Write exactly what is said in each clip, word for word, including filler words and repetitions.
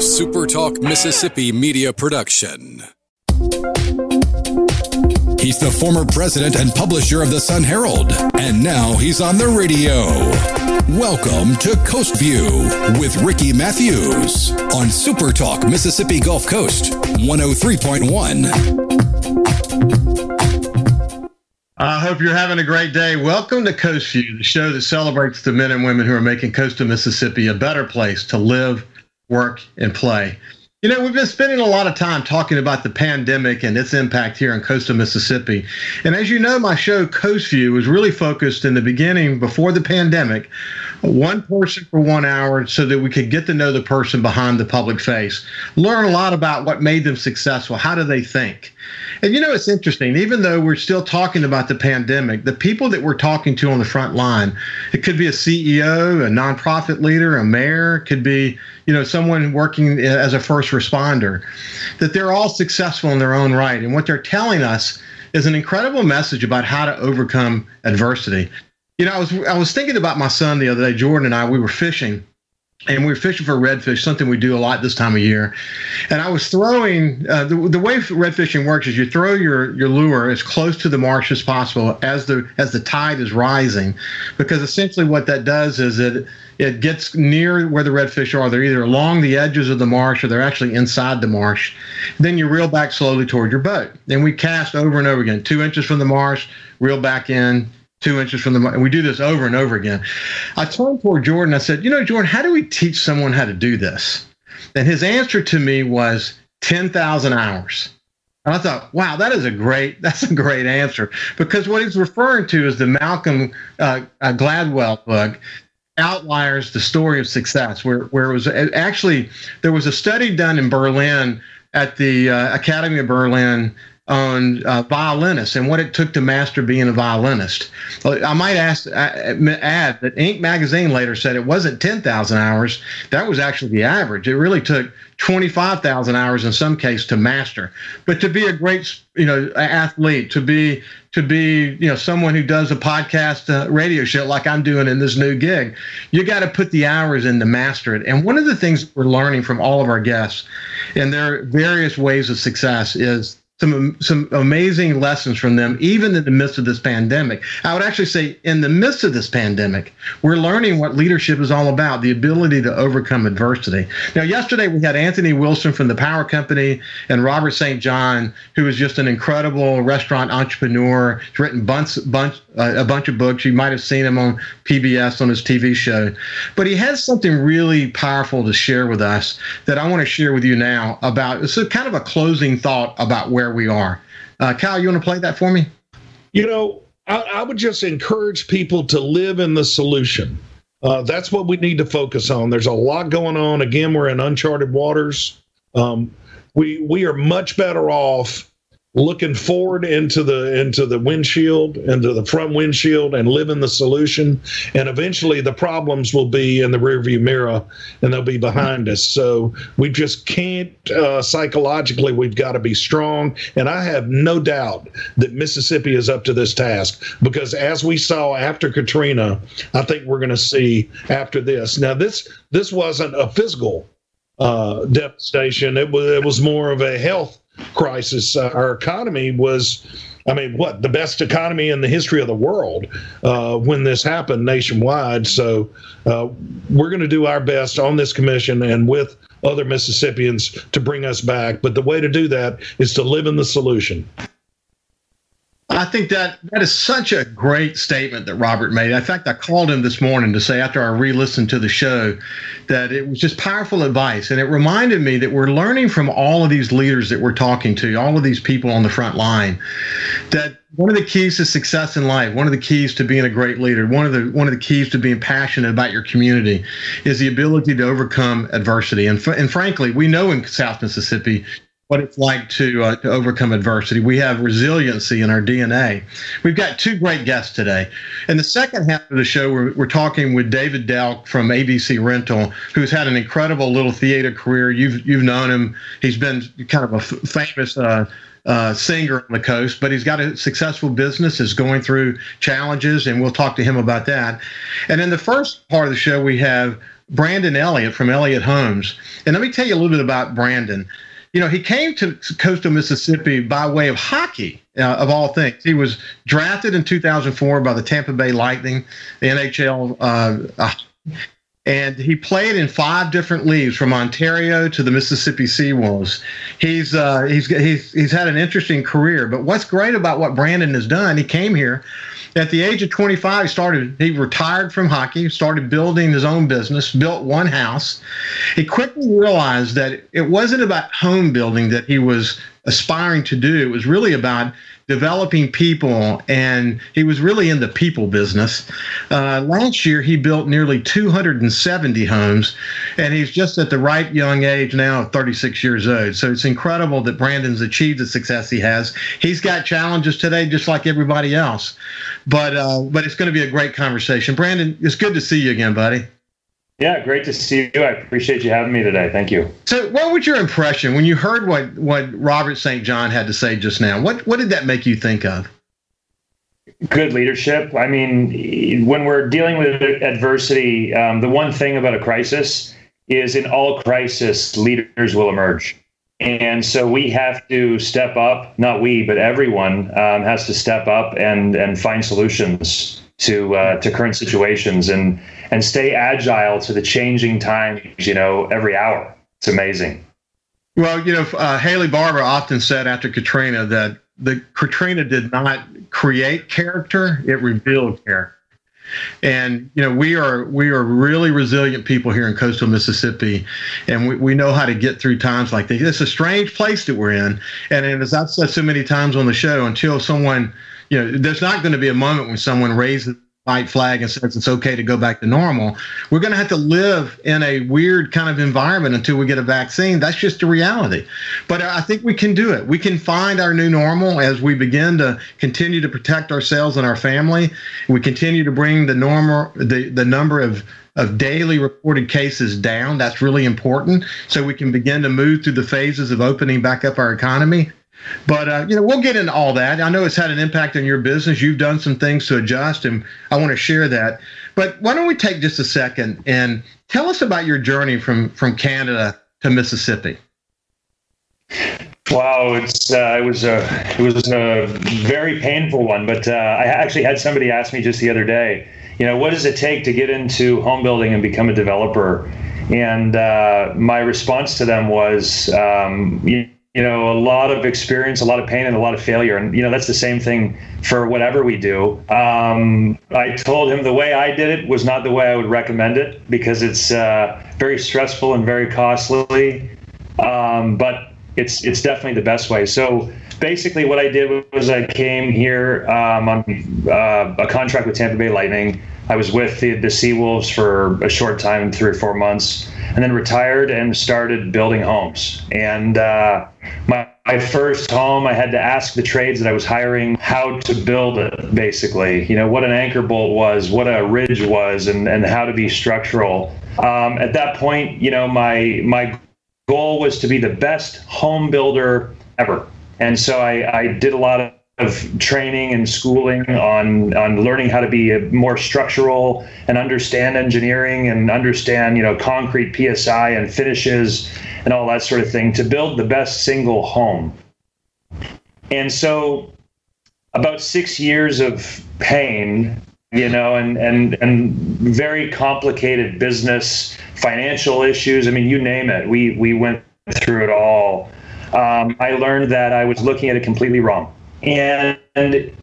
SuperTalk Mississippi Media Production. He's the former president and publisher of the Sun Herald, and now he's on the radio. Welcome to Coast View with Ricky Matthews on SuperTalk Mississippi Gulf Coast one oh three point one. I hope you're having a great day. Welcome to Coast View, the show that celebrates the men and women who are making coastal Mississippi a better place to live, work, and play. You know, we've been spending a lot of time talking about the pandemic and its impact here in coastal Mississippi. And as you know, my show, Coast View, was really focused in the beginning, before the pandemic, one person for one hour so that we could get to know the person behind the public face, learn a lot about what made them successful, how do they think. And you know, it's interesting, even though we're still talking about the pandemic, the people that we're talking to on the front line, it could be a C E O, a nonprofit leader, a mayor, it could be, you know, someone working as a first responder, that they're all successful in their own right. And what they're telling us is an incredible message about how to overcome adversity. You know, I was I was thinking about my son the other day. Jordan and I, we were fishing, and we were fishing for redfish, something we do a lot this time of year. And I was throwing, uh, the, the way redfishing works is you throw your, your lure as close to the marsh as possible as the as the tide is rising, because essentially what that does is it, it gets near where the redfish are. They're either along the edges of the marsh or they're actually inside the marsh. Then you reel back slowly toward your boat. And we cast over and over again, two inches from the marsh, reel back in, two inches from the marsh. And we do this over and over again. I turned toward Jordan. I said, you know, Jordan, how do we teach someone how to do this? And his answer to me was ten thousand hours. And I thought, wow, that is a great, that's a great answer. Because what he's referring to is the Malcolm uh, Gladwell book, Outliers: The Story of Success, where, where it was actually, there was a study done in Berlin at the uh, Academy of Berlin on uh, violinists and what it took to master being a violinist. I might ask, add that Inc magazine later said it wasn't ten thousand hours. That was actually the average. It really took twenty-five thousand hours in some case to master. But to be a great, you know, athlete, to be, to be, you know, someone who does a podcast, uh, radio show like I'm doing in this new gig, you got to put the hours in to master it. And one of the things we're learning from all of our guests and their various ways of success is Some, some amazing lessons from them, even in the midst of this pandemic. I would actually say in the midst of this pandemic, we're learning what leadership is all about, the ability to overcome adversity. Now, yesterday we had Anthony Wilson from The Power Company and Robert Saint John, who is just an incredible restaurant entrepreneur. He's written bunch, bunch, uh, a bunch of books. You might have seen him on P B S on his T V show. But he has something really powerful to share with us that I want to share with you now about. It's a kind of a closing thought about where we are. Uh, Kyle, you want to play that for me? You know, I, I would just encourage people to live in the solution. Uh, that's what we need to focus on. There's a lot going on. Again, we're in uncharted waters. Um, we we are much better off looking forward into the into the windshield, into the front windshield, and live in the solution. And eventually, the problems will be in the rearview mirror, and they'll be behind us. So we just can't uh, psychologically. We've got to be strong. And I have no doubt that Mississippi is up to this task, because as we saw after Katrina, I think we're going to see after this. Now, this this wasn't a physical uh, devastation. It was it was more of a health crisis. Uh, our economy was, I mean, what, the best economy in the history of the world uh, when this happened nationwide. So uh, we're going to do our best on this commission and with other Mississippians to bring us back. But the way to do that is to live in the solution. I think that that is such a great statement that Robert made. In fact, I called him this morning to say, after I re-listened to the show, that it was just powerful advice. And it reminded me that we're learning from all of these leaders that we're talking to, all of these people on the front line, that one of the keys to success in life, one of the keys to being a great leader, one of the one of the keys to being passionate about your community is the ability to overcome adversity. And, fr- and frankly, we know in South Mississippi what it's like to uh, to overcome adversity. We have resiliency in our D N A. We've got two great guests today. In the second half of the show, we're, we're talking with David Delk from A B C Rental, who's had an incredible little theater career. You've you've known him. He's been kind of a f- famous uh, uh, singer on the coast, but he's got a successful business, is going through challenges, and we'll talk to him about that. And in the first part of the show, we have Brandon Elliott from Elliott Homes. And let me tell you a little bit about Brandon. You know, he came to coastal Mississippi by way of hockey, uh, of all things. He was drafted in two thousand four by the Tampa Bay Lightning, the N H L. Uh, and he played in five different leagues, from Ontario to the Mississippi Sea Wolves. He's, uh, he's, he's, he's had an interesting career. But what's great about what Brandon has done, he came here. At the age of twenty-five, he started. He retired from hockey, started building his own business, built one house. He quickly realized that it wasn't about home building that he was aspiring to do. It was really about developing people, and he was really in the people business. Uh, last year, he built nearly two hundred seventy homes, and he's just at the right young age now of thirty-six years old. So it's incredible that Brandon's achieved the success he has. He's got challenges today, just like everybody else. But uh, but it's going to be a great conversation. Brandon, it's good to see you again, buddy. Yeah, great to see you. I appreciate you having me today. Thank you. So what was your impression when you heard what, what Robert Saint John had to say just now? What what did that make you think of? Good leadership. I mean, when we're dealing with adversity, um, the one thing about a crisis is in all crisis, leaders will emerge. And so we have to step up, not we, but everyone um, has to step up and, and find solutions to uh, to current situations and and stay agile to the changing times, you know, every hour. It's amazing. Well, you know, uh, Haley Barbour often said after Katrina that the Katrina did not create character, it revealed character. And, you know, we are we are really resilient people here in coastal Mississippi, and we, we know how to get through times like this. It's a strange place that we're in. And, and as I've said so many times on the show, until someone, you know, there's not going to be a moment when someone raises the white flag and says it's okay to go back to normal. We're going to have to live in a weird kind of environment until we get a vaccine. That's just the reality. But I think we can do it. We can find our new normal as we begin to continue to protect ourselves and our family. We continue to bring the normal, the, the number of of daily reported cases down. That's really important. So we can begin to move through the phases of opening back up our economy. But, uh, you know, we'll get into all that. I know it's had an impact on your business. You've done some things to adjust, and I want to share that. But why don't we take just a second and tell us about your journey from, from Canada to Mississippi? Wow, it's uh, it was a it was a very painful one. But uh, I actually had somebody ask me just the other day, you know, what does it take to get into home building and become a developer? And uh, my response to them was, um, you know, You know, a lot of experience, a lot of pain, and a lot of failure. And, you know, that's the same thing for whatever we do. Um, I told him the way I did it was not the way I would recommend it, because it's uh, very stressful and very costly. Um, but it's it's definitely the best way. So basically what I did was I came here um, on uh, a contract with Tampa Bay Lightning. I was with the, the Sea Wolves for a short time, three or four months, and then retired and started building homes. And uh, my, my first home, I had to ask the trades that I was hiring how to build it, basically. You know, what an anchor bolt was, what a ridge was, and, and how to be structural. Um, at that point, you know, my my goal was to be the best home builder ever. And so I, I did a lot of of training and schooling on, on learning how to be more structural and understand engineering and understand, you know, concrete P S I and finishes and all that sort of thing to build the best single home. And so about six years of pain, you know, and, and, and very complicated business, financial issues. I mean, you name it, we, we went through it all. Um, I learned that I was looking at it completely wrong. And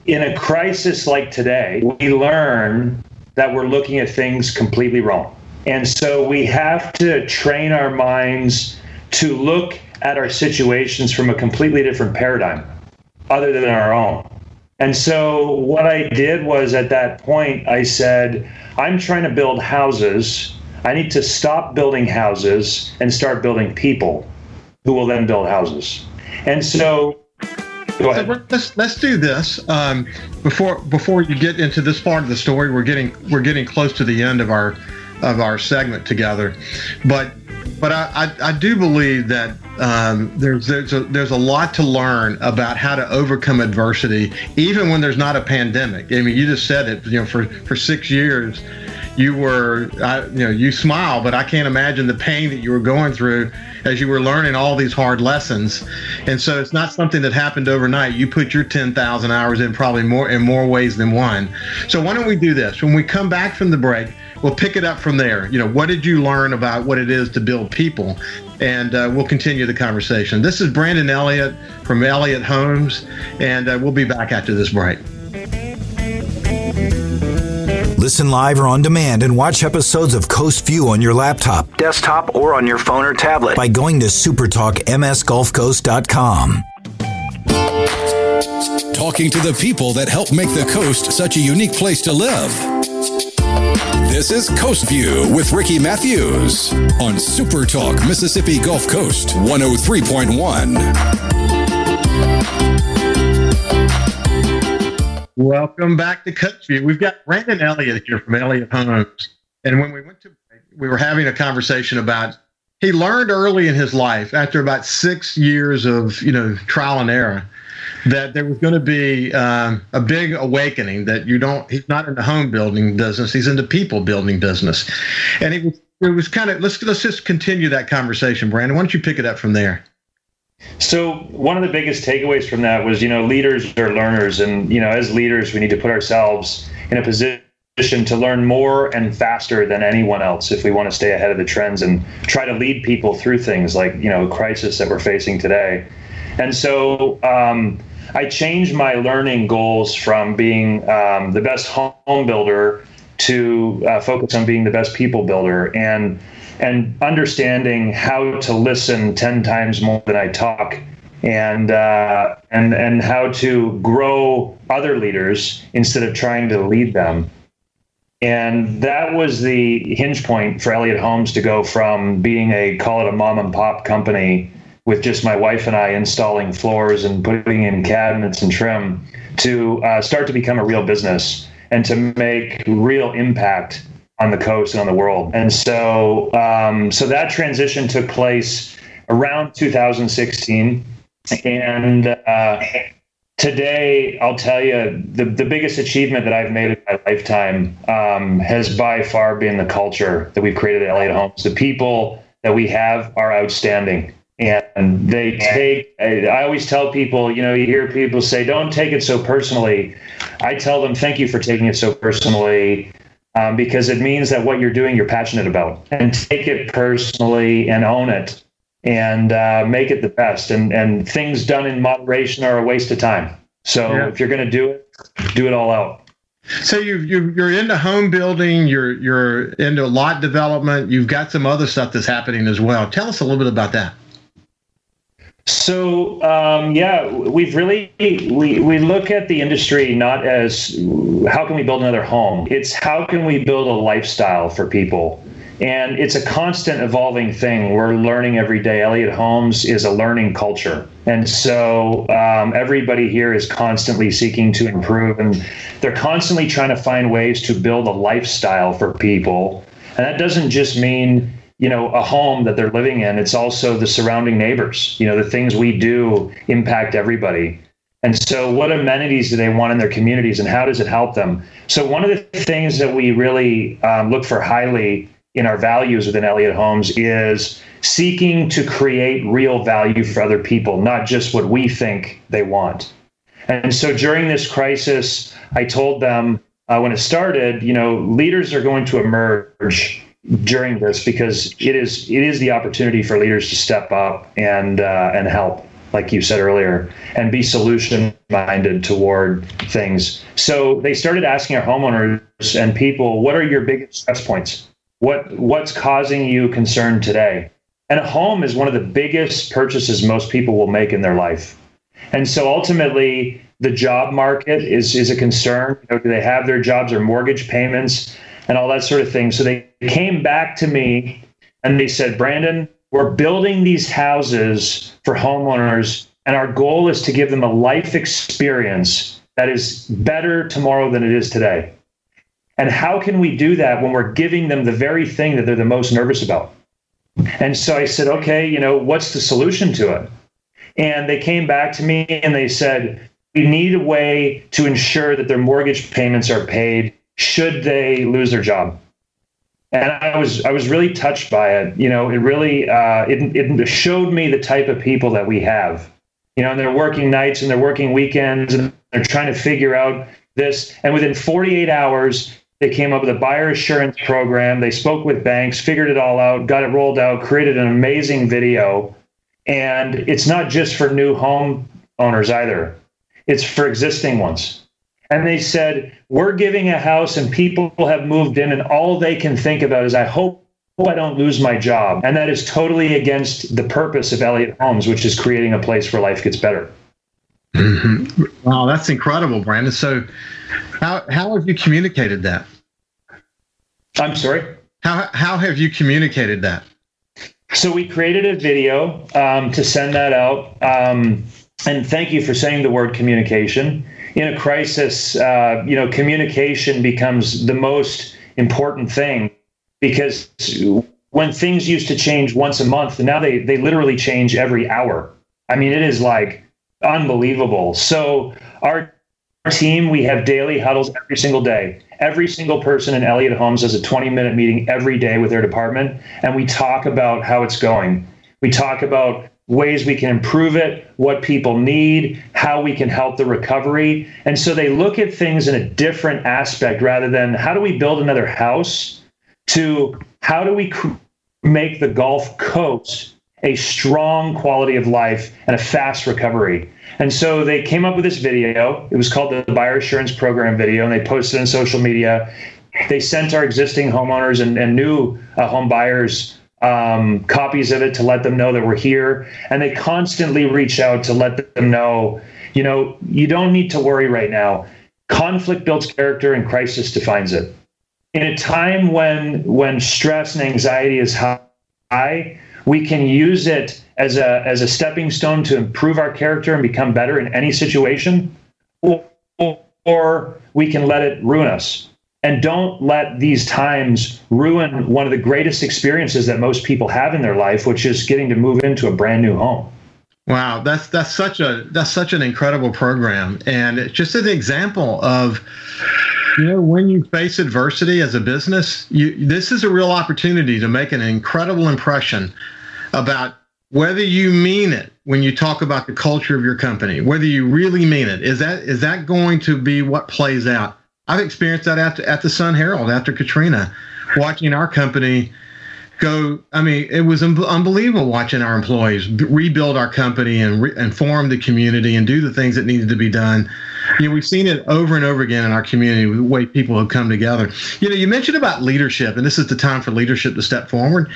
in a crisis like today, we learn that we're looking at things completely wrong. And so we have to train our minds to look at our situations from a completely different paradigm other than our own. And so what I did was, at that point, I said, I'm trying to build houses. I need to stop building houses and start building people who will then build houses. And so Go ahead. So let's let's do this um, before before you get into this part of the story. We're getting we're getting close to the end of our of our segment together, but but I, I, I do believe that um, there's there's a, there's a lot to learn about how to overcome adversity, even when there's not a pandemic. I mean, you just said it. You know, for, for six years, you were, I, you know, you smile, but I can't imagine the pain that you were going through as you were learning all these hard lessons. And so it's not something that happened overnight. You put your ten thousand hours in probably more in more ways than one. So why don't we do this? When we come back from the break, we'll pick it up from there. You know, what did you learn about what it is to build people? And uh, we'll continue the conversation. This is Brandon Elliott from Elliott Homes, and uh, we'll be back after this break. Listen live or on demand and watch episodes of Coast View on your laptop, desktop, or on your phone or tablet by going to super talk m s gulf coast dot com. Talking to the people that help make the coast such a unique place to live. This is Coast View with Ricky Matthews on Super Talk Mississippi Gulf Coast one oh three point one. Welcome back to Country. We've got Brandon Elliott here from Elliott Homes. And when we went to break, we were having a conversation about he learned early in his life, after about six years of, you know, trial and error, that there was going to be um, a big awakening that you don't, he's not in the home building business, he's in the people building business. And it was, it was kind of, let's, let's just continue that conversation, Brandon. Why don't you pick it up from there? So one of the biggest takeaways from that was, you know, leaders are learners. And, you know, as leaders, we need to put ourselves in a position to learn more and faster than anyone else if we want to stay ahead of the trends and try to lead people through things like, you know, crisis that we're facing today. And so um, I changed my learning goals from being um, the best home builder to uh, focus on being the best people builder. And And understanding how to listen ten times more than I talk, and uh, and and how to grow other leaders instead of trying to lead them. And that was the hinge point for Elliott Homes to go from being a, call it a mom and pop company with just my wife and I installing floors and putting in cabinets and trim, to uh, start to become a real business and to make real impact on the coast and on the world. And so um, so that transition took place around two thousand sixteen. And uh, today, I'll tell you, the, the biggest achievement that I've made in my lifetime um, has by far been the culture that we've created at Elliott Homes. The people that we have are outstanding. And they take, I always tell people, you know, you hear people say, don't take it so personally. I tell them, thank you for taking it so personally. Um, because it means that what you're doing, you're passionate about, and take it personally and own it and uh, make it the best. And, and things done in moderation are a waste of time. So yeah. If you're going to do it, do it all out. So you, you, you're into home building, you're, you're into lot development. You've got some other stuff that's happening as well. Tell us a little bit about that. So, um, yeah, we've really, we, we look at the industry not as how can we build another home? It's how can we build a lifestyle for people? And it's a constant evolving thing. We're learning every day. Elliott Homes is a learning culture. And so um, everybody here is constantly seeking to improve, and they're constantly trying to find ways to build a lifestyle for people. And that doesn't just mean, you know, a home that they're living in. It's also the surrounding neighbors. You know, the things we do impact everybody. And so what amenities do they want in their communities, and how does it help them? So one of the things that we really um, look for highly in our values within Elliott Homes is seeking to create real value for other people, not just what we think they want. And so during this crisis, I told them uh, when it started, you know, leaders are going to emerge during this, because it is it is the opportunity for leaders to step up and uh, and help, like you said earlier, and be solution-minded toward things. So they started asking our homeowners and people, what are your biggest stress points? What what's causing you concern today? And a home is one of the biggest purchases most people will make in their life. And so ultimately, the job market is is a concern. You know, do they have their jobs or mortgage payments and all that sort of thing? So they came back to me and they said, Brandon, we're building these houses for homeowners, and our goal is to give them a life experience that is better tomorrow than it is today. And how can we do that when we're giving them the very thing that they're the most nervous about? And so I said, okay, you know, what's the solution to it? And they came back to me and they said, we need a way to ensure that their mortgage payments are paid should they lose their job. And I was I was really touched by it. You know, it really uh, it it showed me the type of people that we have. You know, and they're working nights and they're working weekends and they're trying to figure out this. And within forty-eight hours, they came up with a buyer assurance program. They spoke with banks, figured it all out, got it rolled out, created an amazing video. And it's not just for new home owners either. It's for existing ones. And they said, we're giving a house and people have moved in and all they can think about is, I hope I don't lose my job. And that is totally against the purpose of Elliott Homes, which is creating a place where life gets better. Mm-hmm. Wow, that's incredible, Brandon. So how how have you communicated that? I'm sorry? How how have you communicated that? So we created a video um, to send that out. Um, and thank you for saying the word communication. In a crisis, uh, you know, communication becomes the most important thing, because when things used to change once a month, now they, they literally change every hour. I mean, it is like unbelievable. So our team, we have daily huddles every single day. Every single person in Elliott Homes has a twenty-minute meeting every day with their department, and we talk about how it's going. We talk about ways we can improve it, what people need, how we can help the recovery. And so they look at things in a different aspect, rather than how do we build another house, to how do we cr- make the Gulf Coast a strong quality of life and a fast recovery. And so they came up with this video. It was called the Buyer Assurance Program video, and they posted it on social media. They sent our existing homeowners and, and new uh, home buyers um copies of it to let them know that we're here, and they constantly reach out to let them know, you know, you don't need to worry right now. Conflict builds character and crisis defines it. In a time when when stress and anxiety is high, we can use it as a as a stepping stone to improve our character and become better in any situation, or, or we can let it ruin us. And don't let these times ruin one of the greatest experiences that most people have in their life, which is getting to move into a brand new home. Wow, that's that's such a that's such an incredible program, and it's just an example of, you know, when you face adversity as a business, you this is a real opportunity to make an incredible impression about whether you mean it when you talk about the culture of your company, whether you really mean it. Is that is that going to be what plays out? I've experienced that after, at the Sun Herald, after Katrina, watching our company go. I mean, it was un- unbelievable watching our employees b- rebuild our company and, re- and form the community and do the things that needed to be done. You know, we've seen it over and over again in our community, the way people have come together. You know, you mentioned about leadership, and this is the time for leadership to step forward.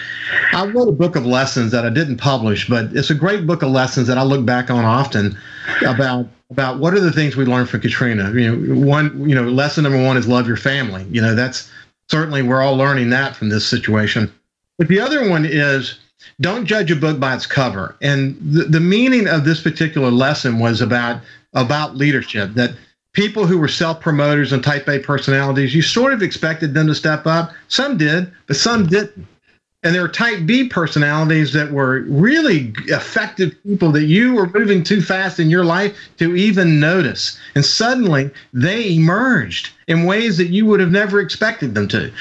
I wrote a book of lessons that I didn't publish, but it's a great book of lessons that I look back on often about about what are the things we learned from Katrina. You know, one, you know, lesson number one is love your family. You know, that's certainly we're all learning that from this situation. But the other one is don't judge a book by its cover. And the, the meaning of this particular lesson was about about leadership, that people who were self-promoters and type A personalities, you sort of expected them to step up. Some did, but some didn't. And there were type B personalities that were really effective people that you were moving too fast in your life to even notice. And suddenly they emerged in ways that you would have never expected them to.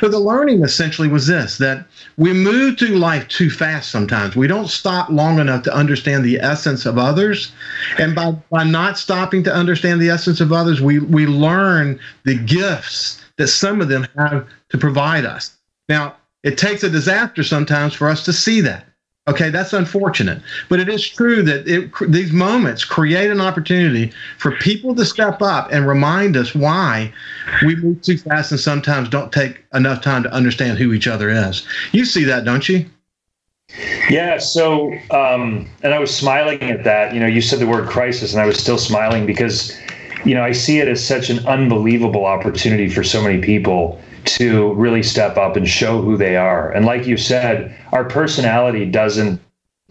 So the learning essentially was this, that we move through life too fast sometimes. We don't stop long enough to understand the essence of others. And by, by not stopping to understand the essence of others, we, we learn the gifts that some of them have to provide us. Now, it takes a disaster sometimes for us to see that. Okay, that's unfortunate. But it is true that it, these moments create an opportunity for people to step up and remind us why we move too fast and sometimes don't take enough time to understand who each other is. You see that, don't you? Yeah, so, um, and I was smiling at that. You know, you said the word crisis, and I was still smiling because, you know, I see it as such an unbelievable opportunity for so many people to really step up and show who they are. And like you said, our personality doesn't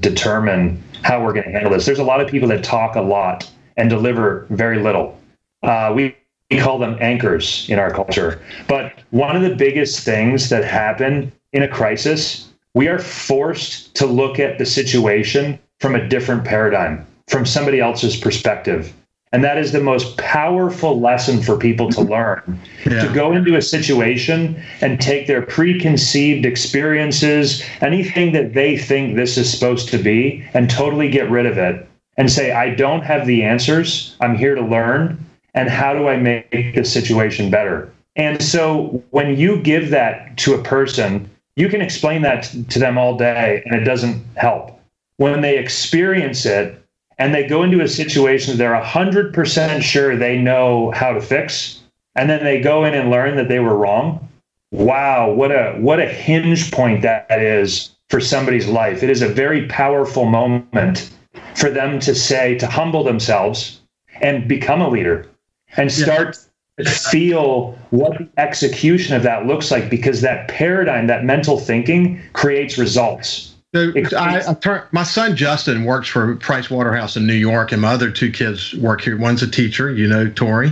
determine how we're going to handle this. There's a lot of people that talk a lot and deliver very little. Uh, we, we call them anchors in our culture. But one of the biggest things that happen in a crisis, we are forced to look at the situation from a different paradigm, from somebody else's perspective. And that is the most powerful lesson for people to learn, yeah. to go into a situation and take their preconceived experiences, anything that they think this is supposed to be, and totally get rid of it and say, I don't have the answers. I'm here to learn. And how do I make this situation better? And so when you give that to a person, you can explain that to them all day and it doesn't help. When they experience it, and they go into a situation that they're one hundred percent sure they know how to fix, and then they go in and learn that they were wrong. Wow, what a what a hinge point that is for somebody's life. It is a very powerful moment for them to say, to humble themselves and become a leader and start yeah. to feel what the execution of that looks like, because that paradigm, that mental thinking, creates results. So I, I turn, my son Justin works for Price Waterhouse in New York, and my other two kids work here. One's a teacher, you know, Tori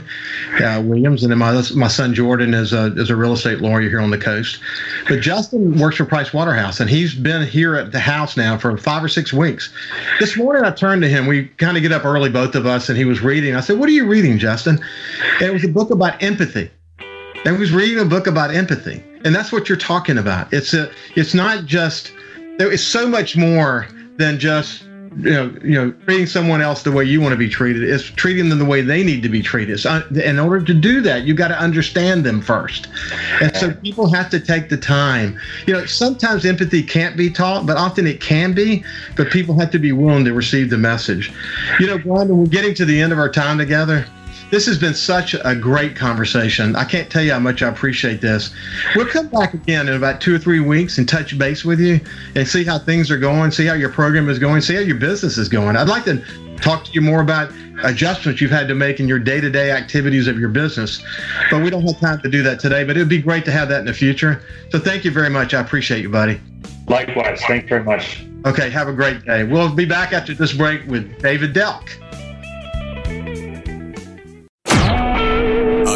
uh, Williams, and then my my son Jordan is a is a real estate lawyer here on the coast. But Justin works for Price Waterhouse, and he's been here at the house now for five or six weeks. This morning I turned to him. We kind of get up early, both of us, and he was reading. I said, "What are you reading, Justin?" And it was a book about empathy. And he was reading a book about empathy, and that's what you're talking about. It's a it's not just There is so much more than just, you know, you know, treating someone else the way you want to be treated. It's treating them the way they need to be treated. So in order to do that, you got to understand them first. And so people have to take the time. You know, sometimes empathy can't be taught, but often it can be. But people have to be willing to receive the message. You know, Brandon, we're getting to the end of our time together. This has been such a great conversation. I can't tell you how much I appreciate this. We'll come back again in about two or three weeks and touch base with you and see how things are going, see how your program is going, see how your business is going. I'd like to talk to you more about adjustments you've had to make in your day-to-day activities of your business, but we don't have time to do that today, but it would be great to have that in the future. So thank you very much. I appreciate you, buddy. Likewise. Thanks very much. Okay. Have a great day. We'll be back after this break with David Delk.